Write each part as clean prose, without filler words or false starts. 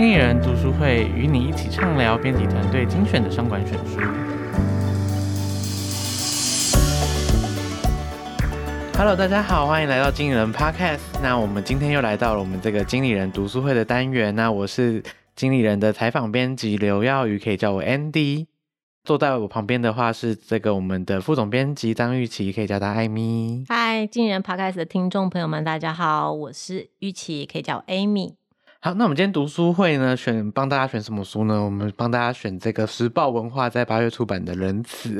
经理人读书会与你一起畅聊编辑团队精选的商管选书。Hello， 大家好，欢迎来到经理人 Podcast。那我们今天又来到了我们这个经理人读书会的单元。那我是经理人的采访编辑刘耀宇，可以叫我 Andy。坐在我旁边的话是这个我们的副总编辑张玉琪，可以叫他艾咪。嗨，经理人 Podcast 的听众朋友们，大家好，我是玉琪，可以叫我 Amy。好，那我们今天读书会呢，帮大家选什么书呢？我们帮大家选这个时报文化在8月出版的《人慈》。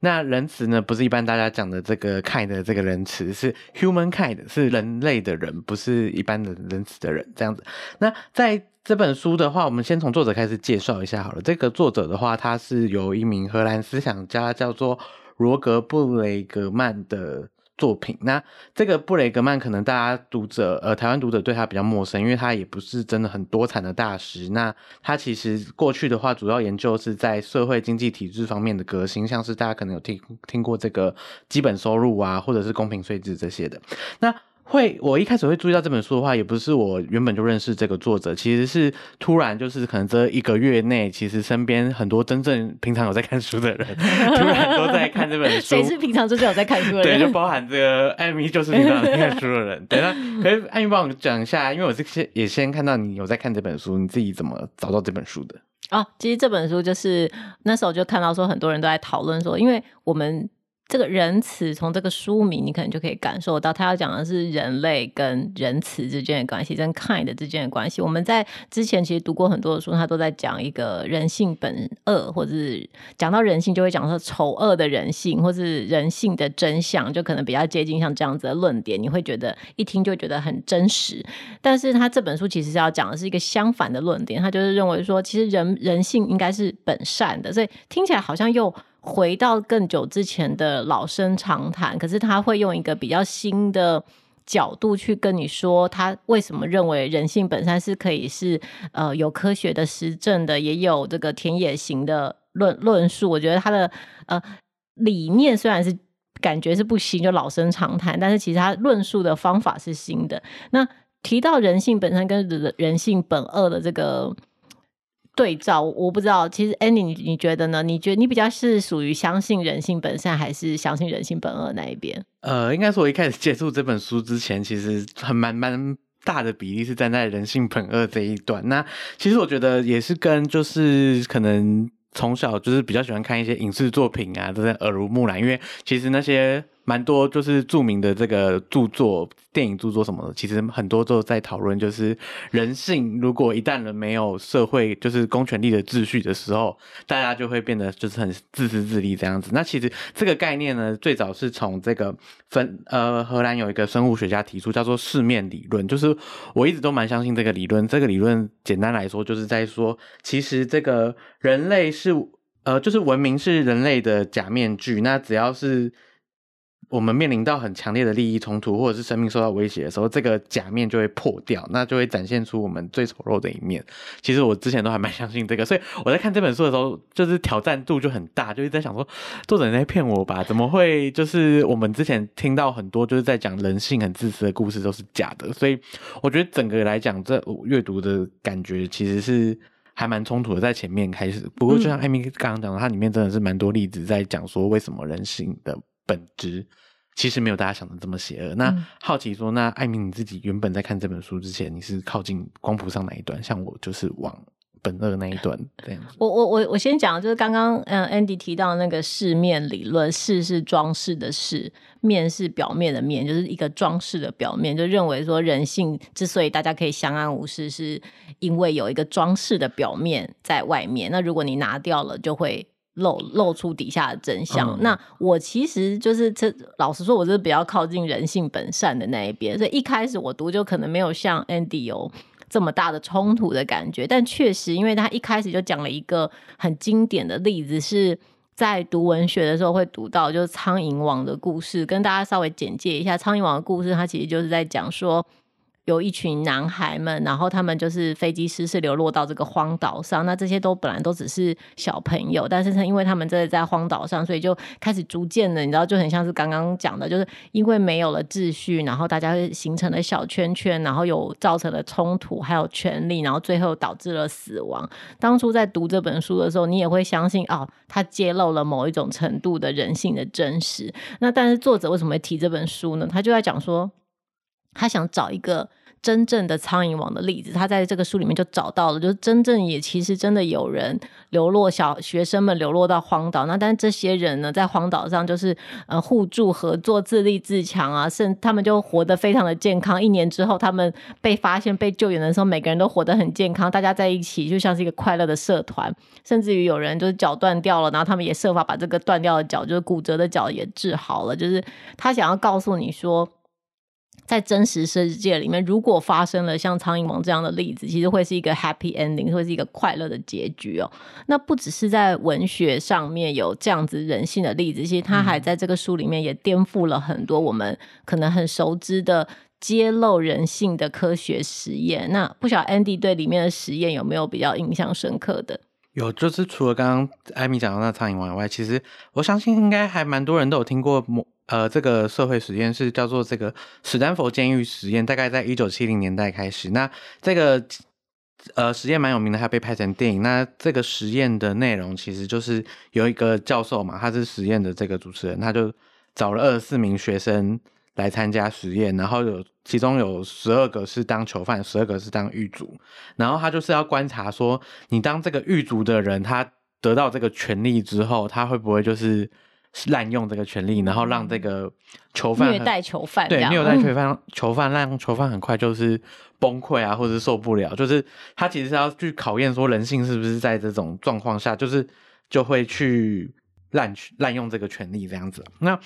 那人慈呢，不是一般大家讲的这个 kind 的这个人慈，是 humankind， 是人类的人，不是一般的人慈的人这样子。那在这本书的话，我们先从作者开始介绍一下好了。这个作者的话，他是由一名荷兰思想家叫做罗格布雷格曼的作品。那这个布雷格曼可能大家台湾读者对他比较陌生，因为他也不是真的很多产的大师。那他其实过去的话主要研究是在社会经济体制方面的革新，像是大家可能有听过这个基本收入啊，或者是公平税制这些的。那我一开始会注意到这本书的话，也不是我原本就认识这个作者，其实是突然就是可能这一个月内，其实身边很多真正平常有在看书的人突然都在看这本书。谁是平常真正有在看书的人？对，就包含这个艾咪就是平常有在看书的人。对，可是艾咪帮我讲一下，因为我也先看到你有在看这本书，你自己怎么找到这本书的？哦，其实这本书就是那时候就看到说很多人都在讨论说，因为我们这个人慈，从这个书名你可能就可以感受到他要讲的是人类跟人慈之间的关系，跟 kind 之间的关系。我们在之前其实读过很多的书，他都在讲一个人性本恶，或者是讲到人性就会讲到丑恶的人性，或是人性的真相，就可能比较接近像这样子的论点，你会觉得一听就觉得很真实。但是他这本书其实是要讲的是一个相反的论点，他就是认为说其实人性应该是本善的，所以听起来好像又回到更久之前的老生常谈，可是他会用一个比较新的角度去跟你说他为什么认为人性本善是可以是有科学的实证的，也有这个田野型的论述。我觉得他的理念虽然是感觉是不新，就老生常谈，但是其实他论述的方法是新的。那提到人性本善跟人性本恶的这个对照，我不知道，其实 Andy 你觉得呢？你觉得你比较是属于相信人性本善还是相信人性本恶那一边？应该说我一开始接触这本书之前，其实很蛮大的比例是站在人性本恶这一段。那其实我觉得也是跟就是可能从小就是比较喜欢看一些影视作品啊，真的耳濡目染，因为其实那些蛮多就是著名的这个著作，电影著作什么的，其实很多都在讨论就是人性，如果一旦人没有社会就是公权力的秩序的时候，大家就会变得就是很自私自利这样子。那其实这个概念呢，最早是从这个荷兰有一个生物学家提出，叫做世面理论。就是我一直都蛮相信这个理论，这个理论简单来说就是在说，其实这个人类是就是文明是人类的假面具，那只要是我们面临到很强烈的利益冲突，或者是生命受到威胁的时候，这个假面就会破掉，那就会展现出我们最丑陋的一面。其实我之前都还蛮相信这个，所以我在看这本书的时候，就是挑战度就很大，就一直在想说作者你在骗我吧，怎么会就是我们之前听到很多就是在讲人性很自私的故事都是假的。所以我觉得整个来讲，这阅读的感觉其实是还蛮冲突的，在前面开始。不过就像艾咪刚刚讲的，它里面真的是蛮多例子在讲说为什么人性的本质其实没有大家想的这么邪恶。那好奇说，那艾咪你自己原本在看这本书之前，你是靠近光谱上哪一段？像我就是往本恶那一段这样子。我先讲，就是刚刚Andy 提到那个饰面理论，饰是装饰的饰，面是表面的面，就是一个装饰的表面，就认为说人性之所以大家可以相安无事，是因为有一个装饰的表面在外面，那如果你拿掉了，就会露出底下的真相。那我其实就是老实说我是比较靠近人性本善的那一边，所以一开始我读就可能没有像 Andy 有这么大的冲突的感觉。但确实因为他一开始就讲了一个很经典的例子，是在读文学的时候会读到，就是苍蝇王的故事。跟大家稍微简介一下，苍蝇王的故事它其实就是在讲说有一群男孩们，然后他们就是飞机失事流落到这个荒岛上，那这些都本来都只是小朋友，但是因为他们真的在荒岛上，所以就开始逐渐的，你知道就很像是刚刚讲的，就是因为没有了秩序，然后大家形成了小圈圈，然后有造成了冲突还有权力，然后最后导致了死亡。当初在读这本书的时候，你也会相信哦，它揭露了某一种程度的人性的真实。那但是作者为什么会提这本书呢？他就在讲说他想找一个真正的苍蝇王的例子，他在这个书里面就找到了，就是真正也其实真的有人流落，小学生们流落到荒岛，那但是这些人呢在荒岛上就是互助合作自立自强啊，甚他们就活得非常的健康，一年之后他们被发现被救援的时候每个人都活得很健康，大家在一起就像是一个快乐的社团，甚至于有人就是脚断掉了，然后他们也设法把这个断掉的脚就是骨折的脚也治好了。就是他想要告诉你说，在真实世界里面如果发生了像苍蝇王这样的例子，其实会是一个 happy ending， 会是一个快乐的结局哦。那不只是在文学上面有这样子人性的例子，其实他还在这个书里面也颠覆了很多我们可能很熟知的揭露人性的科学实验。那不晓得 Andy 对里面的实验有没有比较印象深刻的？有，就是除了刚刚艾米讲到那苍蝇王以外，其实我相信应该还蛮多人都有听过这个社会实验是叫做这个史丹佛监狱实验，大概在1970年代开始。那这个实验蛮有名的，它被拍成电影。那这个实验的内容其实就是有一个教授嘛，他是实验的这个主持人，他就找了24名学生来参加实验，然后其中有12个是当囚犯，12个是当狱卒，然后他就是要观察说，你当这个狱卒的人他得到这个权利之后，他会不会就是滥用这个权利，然后让这个囚犯虐待囚犯，对，虐待囚犯让囚犯很快就是崩溃啊，或者受不了。就是他其实是要去考验说人性是不是在这种状况下就是就会去滥用这个权利这样子。那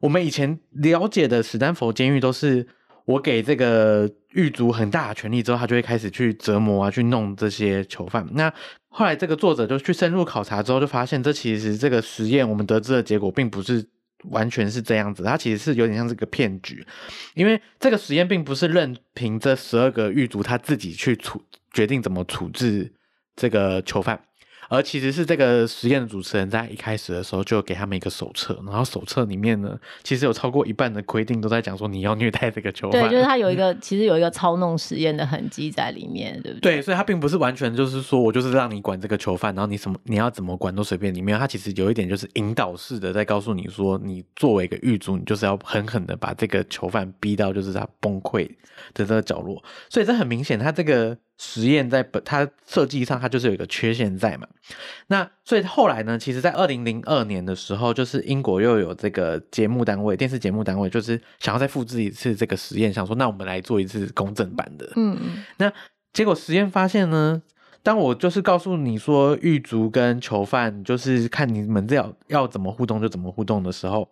我们以前了解的史丹佛监狱都是我给这个狱卒很大的权利之后，他就会开始去折磨啊，去弄这些囚犯。那后来这个作者就去深入考察之后，就发现这其实这个实验我们得知的结果并不是完全是这样子，它其实是有点像是个骗局。因为这个实验并不是任凭这12个狱卒他自己去决定怎么处置这个囚犯，而其实是这个实验的主持人在一开始的时候就给他们一个手册，然后手册里面呢其实有超过一半的规定都在讲说你要虐待这个囚犯。对，就是他有一个其实有一个操弄实验的痕迹在里面，对不对？对，所以他并不是完全就是说我就是让你管这个囚犯，然后你要怎么管都随便你，没有，他其实有一点就是引导式的在告诉你说，你作为一个狱卒你就是要狠狠的把这个囚犯逼到就是他崩溃的这个角落。所以这很明显他这个实验在它设计上它就是有一个缺陷在嘛。那所以后来呢，其实在2002年的时候，就是英国又有这个节目单位，电视节目单位就是想要再复制一次这个实验，想说那我们来做一次公正版的。那结果实验发现呢，当我就是告诉你说狱卒跟囚犯就是看你们要怎么互动就怎么互动的时候，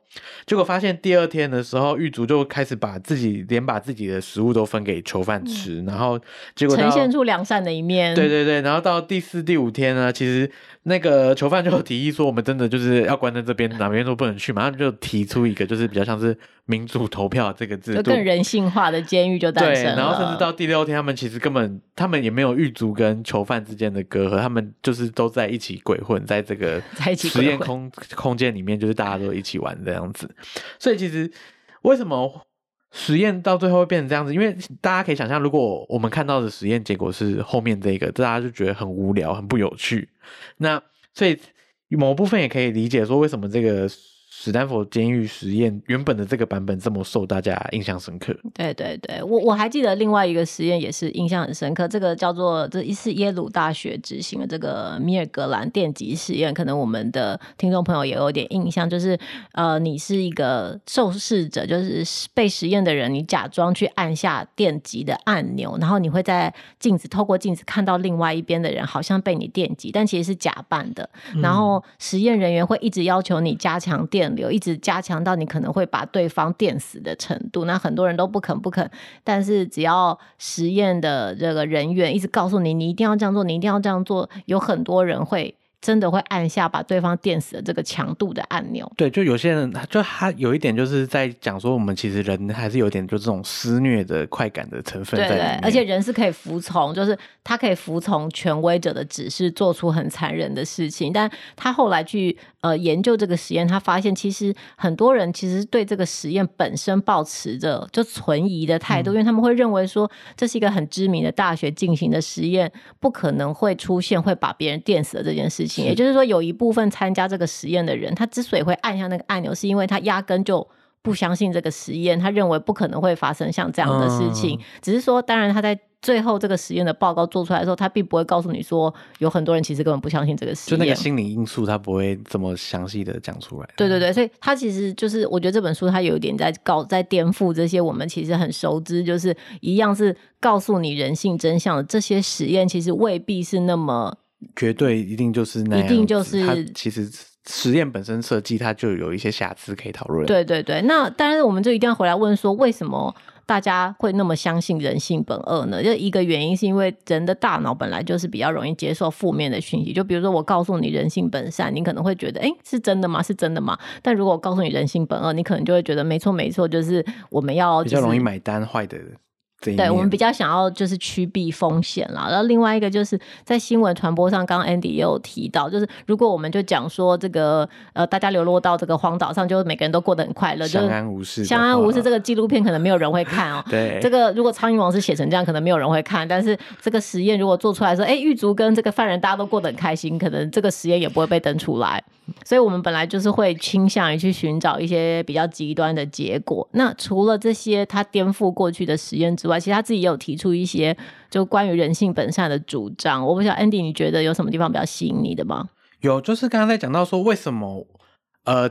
结果发现第二天的时候狱卒就开始把自己的食物都分给囚犯吃，然后结果呈现出良善的一面。对对对，然后到第四第五天呢，其实那个囚犯就提议说我们真的就是要关在这边，哪边都不能去嘛，他们就提出一个就是比较像是民主投票这个制度，就更人性化的监狱就诞生了。对，然后甚至到第六天，他们其实根本他们也没有狱卒跟囚犯之间的隔阂，他们就是都在一起鬼混，在这个实验空间里面，就是大家都一起玩这样子。所以其实为什么实验到最后会变成这样子？因为大家可以想象，如果我们看到的实验结果是后面这个，大家就觉得很无聊、很不有趣。那所以某部分也可以理解说，为什么这个史丹佛监狱实验原本的这个版本这么受大家印象深刻。对对对，我还记得另外一个实验也是印象很深刻，这个叫做这是耶鲁大学执行的这个米尔格兰电极实验，可能我们的听众朋友也有点印象，就是你是一个受试者，就是被实验的人，你假装去按下电极的按钮，然后你会在镜子透过镜子看到另外一边的人好像被你电击，但其实是假扮的，然后实验人员会一直要求你加强电流，一直加强到你可能会把对方电死的程度。那很多人都不肯，但是只要实验的这个人员一直告诉你，你一定要这样做，你一定要这样做，有很多人会真的会按下把对方电死的这个强度的按钮。对，就有些人就他有一点就是在讲说我们其实人还是有点就这种施虐的快感的成分在里面。 对，而且人是可以服从，就是他可以服从权威者的指示做出很残忍的事情。但他后来去研究这个实验，他发现其实很多人其实对这个实验本身抱持着就存疑的态度，因为他们会认为说这是一个很知名的大学进行的实验，不可能会出现会把别人电死的这件事情。也就是说，有一部分参加这个实验的人，他之所以会按下那个按钮，是因为他压根就不相信这个实验，他认为不可能会发生像这样的事情。只是说，当然他在最后这个实验的报告做出来的时候，他并不会告诉你说有很多人其实根本不相信这个实验，就那个心理因素他不会这么详细的讲出来。对对对，所以他其实就是我觉得这本书他有一点在颠覆这些我们其实很熟知，就是一样是告诉你人性真相的这些实验，其实未必是那么绝对一定就是那样子，一定就是它其实实验本身设计它就有一些瑕疵可以讨论。对对对，那但是我们就一定要回来问说，为什么大家会那么相信人性本恶呢？就一个原因是因为人的大脑本来就是比较容易接受负面的讯息，就比如说我告诉你人性本善，你可能会觉得是真的吗？是真的吗？但如果我告诉你人性本恶，你可能就会觉得没错没错，就是我们要、比较容易买单坏的人。对，我们比较想要就是趋避风险啦。然后另外一个就是在新闻传播上，刚刚 Andy 也有提到，就是如果我们就讲说这个大家流落到这个荒岛上，就每个人都过得很快乐，相安无事，相安无事，这个纪录片可能没有人会看哦。对，这个如果苍蝇王是写成这样，可能没有人会看。但是这个实验如果做出来说，狱卒跟这个犯人大家都过得很开心，可能这个实验也不会被登出来。所以我们本来就是会倾向于去寻找一些比较极端的结果。那除了这些他颠覆过去的实验之外，其实他自己也有提出一些就关于人性本善的主张。我不晓得 Andy 你觉得有什么地方比较吸引你的吗？有，就是刚刚在讲到说为什么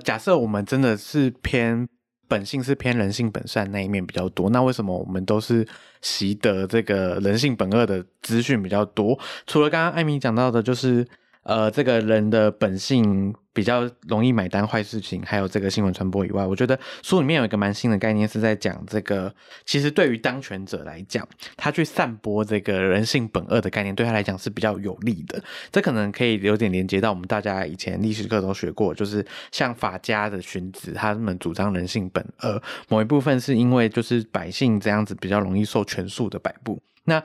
假设我们真的是偏本性是偏人性本善那一面比较多，那为什么我们都是习得这个人性本恶的资讯比较多？除了刚刚艾米讲到的就是这个人的本性比较容易买单坏事情，还有这个新闻传播以外，我觉得书里面有一个蛮新的概念是在讲这个，其实对于当权者来讲，他去散播这个人性本恶的概念对他来讲是比较有利的。这可能可以有点连接到我们大家以前历史课都学过，就是像法家的荀子，他们主张人性本恶，某一部分是因为就是百姓这样子比较容易受权术的摆布。那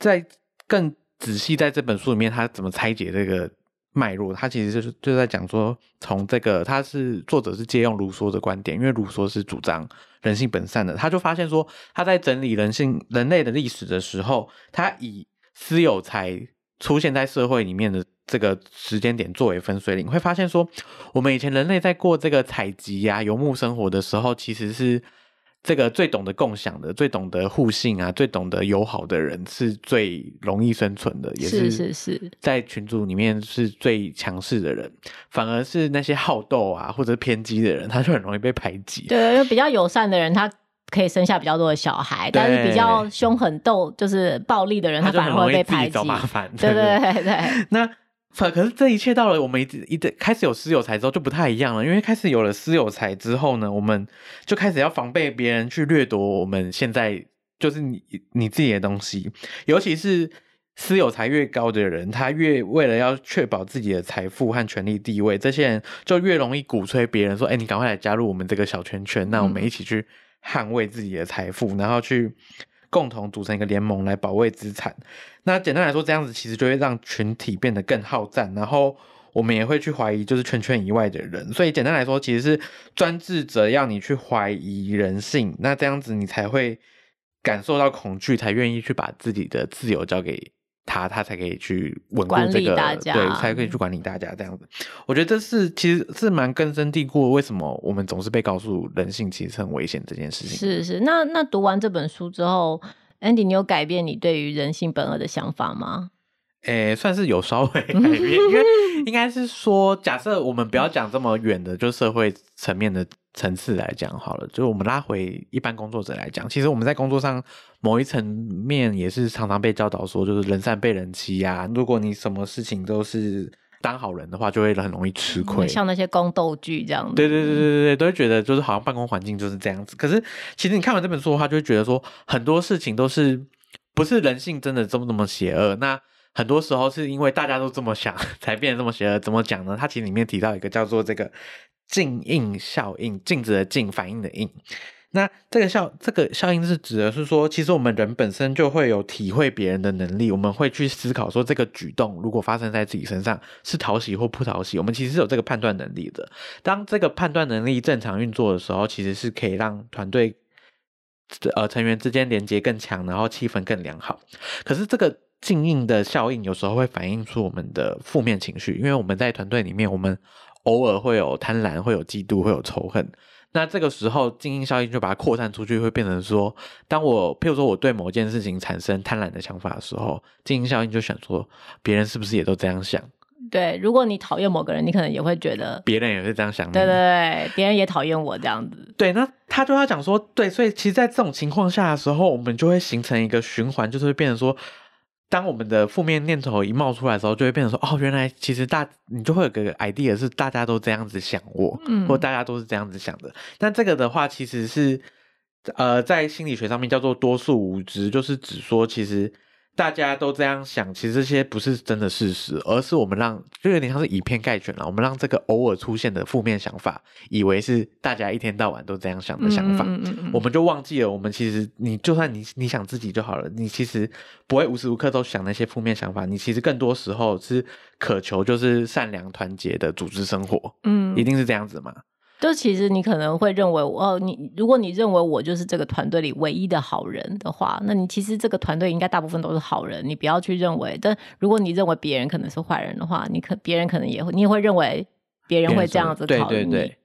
在更仔细在这本书里面他怎么拆解这个脉络，他其实就在讲说，从这个他是作者是借用卢梭的观点，因为卢梭是主张人性本善的，他就发现说他在整理人类的历史的时候，他以私有财出现在社会里面的这个时间点作为分水岭，会发现说我们以前人类在过这个采集啊游牧生活的时候，其实是这个最懂得共享的，最懂得互信啊，最懂得友好的人是最容易生存的，也是在群组里面是最强势的人，反而是那些好斗啊或者偏激的人，他就很容易被排挤。对，因为比较友善的人他可以生下比较多的小孩，但是比较凶狠斗就是暴力的人他反而会被排挤，他就很容易自己找麻烦。对对对 对， 对。那可是这一切到了我们一开始有私有财之后就不太一样了，因为开始有了私有财之后呢，我们就开始要防备别人去掠夺我们现在就是你自己的东西，尤其是私有财越高的人，他越为了要确保自己的财富和权力地位，这些人就越容易鼓吹别人说你赶快来加入我们这个小圈圈，那我们一起去捍卫自己的财富，然后去共同组成一个联盟来保卫资产。那简单来说，这样子其实就会让群体变得更好战，然后我们也会去怀疑就是圈圈以外的人。所以简单来说，其实是专制者要你去怀疑人性，那这样子你才会感受到恐惧，才愿意去把自己的自由交给他，他才可以去稳固这个，对，才可以去管理大家这样子。我觉得这是其实是蛮根深蒂固的，为什么我们总是被告诉人性其实很危险这件事情。是是，那读完这本书之后 ，Andy， 你有改变你对于人性本恶的想法吗？算是有稍微改变，因为应该是说，假设我们不要讲这么远的，就社会层面的层次来讲好了，就我们拉回一般工作者来讲，其实我们在工作上某一层面也是常常被教导说，就是人善被人欺啊，如果你什么事情都是当好人的话，就会很容易吃亏，像那些宫斗剧这样子。对对对对对，都会觉得就是好像办公环境就是这样子。可是其实你看完这本书的话，就会觉得说很多事情都是不是人性真的这么邪恶，那很多时候是因为大家都这么想才变得这么邪恶。怎么讲呢？它其实里面提到一个叫做这个镜映效应，镜子的镜，反应的应。那这个效应是指的是说，其实我们人本身就会有体会别人的能力，我们会去思考说这个举动如果发生在自己身上是讨喜或不讨喜，我们其实是有这个判断能力的。当这个判断能力正常运作的时候，其实是可以让团队成员之间连结更强，然后气氛更良好。可是这个镜映的效应有时候会反映出我们的负面情绪，因为我们在团队里面，我们偶尔会有贪婪，会有嫉妒，会有仇恨。那这个时候镜映效应就把它扩散出去，会变成说，当我譬如说我对某件事情产生贪婪的想法的时候，镜映效应就想说别人是不是也都这样想。对，如果你讨厌某个人，你可能也会觉得别人也是这样想。对对对，别人也讨厌我这样子。对，那他就要讲说，对，所以其实在这种情况下的时候，我们就会形成一个循环，就是会变成说，当我们的负面念头一冒出来的时候，就会变成说，哦，原来其实你就会有个 idea 是大家都这样子想我，或大家都是这样子想的。那这个的话其实是在心理学上面叫做多数无知，就是指说其实大家都这样想，其实这些不是真的事实，而是我们让，就有点像是以偏概全啦，我们让这个偶尔出现的负面想法以为是大家一天到晚都这样想的想法，我们就忘记了我们其实你就算你想自己就好了，你其实不会无时无刻都想那些负面想法，你其实更多时候是渴求就是善良团结的组织生活，一定是这样子嘛。就其实你可能会认为如果你认为我就是这个团队里唯一的好人的话，那你其实这个团队应该大部分都是好人，你不要去认为。但如果你认为别人可能是坏人的话，别人可能也会，你也会认为别人会这样子考虑你。对对对，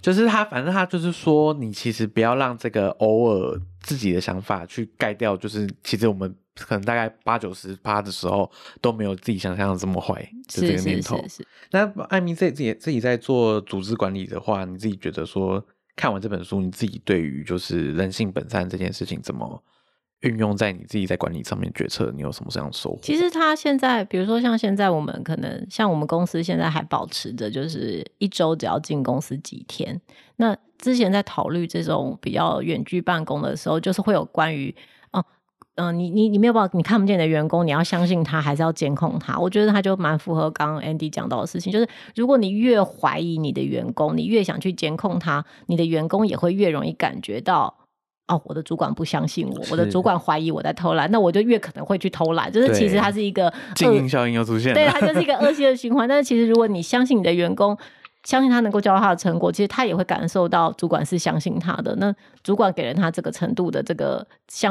就是反正他就是说，你其实不要让这个偶尔自己的想法去盖掉，就是其实我们可能大概80-90% 的时候都没有自己想象的这么坏，就这个念头。是是是是。那艾咪自己在做组织管理的话，你自己觉得说看完这本书，你自己对于就是人性本善这件事情怎么运用在你自己在管理上面决策，你有什么这样的收获？其实他现在比如说像现在我们可能像我们公司现在还保持着就是1周只要进公司几天。那之前在考虑这种比较远距办公的时候，就是会有关于你没有办法，你看不见你的员工，你要相信他还是要监控他？我觉得他就蛮符合刚刚 Andy 讲到的事情，就是如果你越怀疑你的员工，你越想去监控他，你的员工也会越容易感觉到，哦，我的主管不相信我，我的主管怀疑我在偷懒，那我就越可能会去偷懒。就是其实它是一个镜映效应又出现了，对，它就是一个恶性的循环。但是其实如果你相信你的员工，相信他能够交他的成果，其实他也会感受到主管是相信他的。那主管给了他这个程度的这个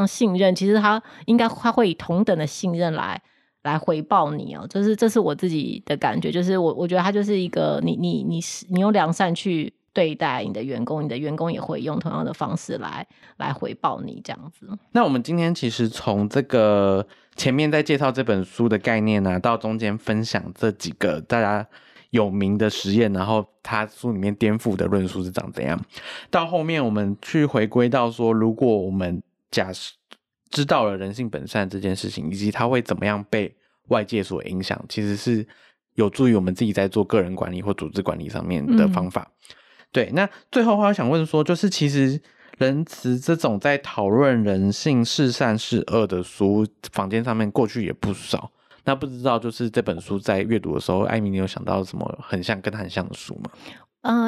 信任，其实他应该他会以同等的信任来回报你哦。就是这是我自己的感觉，就是我觉得他就是一个你用良善去对待你的员工，你的员工也会用同样的方式来回报你这样子。那我们今天其实从这个前面在介绍这本书的概念啊，到中间分享这几个大家有名的实验，然后他书里面颠覆的论述是长怎样，到后面我们去回归到说，如果我们假设知道了人性本善这件事情，以及它会怎么样被外界所影响，其实是有助于我们自己在做个人管理或组织管理上面的方法。对，那最后我想问说，就是其实仁慈这种在讨论人性是善是恶的书，坊间上面过去也不少，那不知道就是这本书在阅读的时候，艾咪你有想到什么很像的书吗？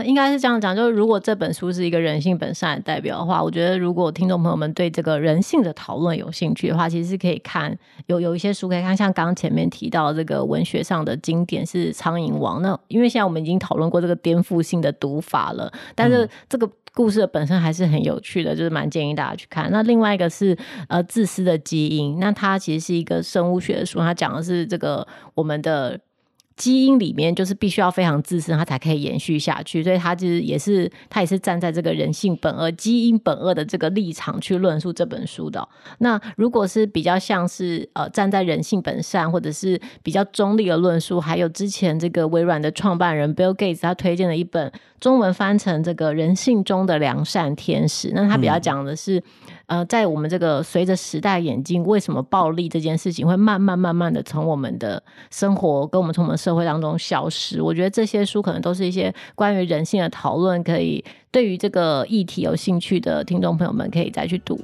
应该是这样讲，就是如果这本书是一个人性本善的代表的话，我觉得如果听众朋友们对这个人性的讨论有兴趣的话，其实是可以看有一些书可以看，像刚刚前面提到这个文学上的经典是《苍蝇王》。那因为现在我们已经讨论过这个颠覆性的读法了，但是这个故事的本身还是很有趣的，就是蛮建议大家去看。那另外一个是自私的基因，那它其实是一个生物学的书，它讲的是这个我们的基因里面就是必须要非常自私，它才可以延续下去，所以它其实也是站在这个人性本恶、基因本恶的这个立场去论述这本书的。那如果是比较像是站在人性本善或者是比较中立的论述，还有之前这个微软的创办人 Bill Gates 他推荐了一本中文翻成这个人性中的良善天使，那他比较讲的是在我们这个随着时代演进，为什么暴力这件事情会慢慢的从我们的生活跟我们从我们社会当中消失。我觉得这些书可能都是一些关于人性的讨论，可以对于这个议题有兴趣的听众朋友们可以再去读。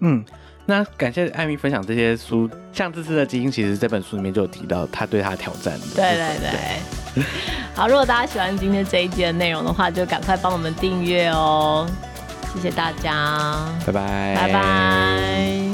嗯，那感谢艾米分享这些书，像这次的基因，其实这本书里面就有提到他对他挑战的。对对对。好，如果大家喜欢今天这一集的内容的话，就赶快帮我们订阅哦，谢谢大家，拜拜，拜拜。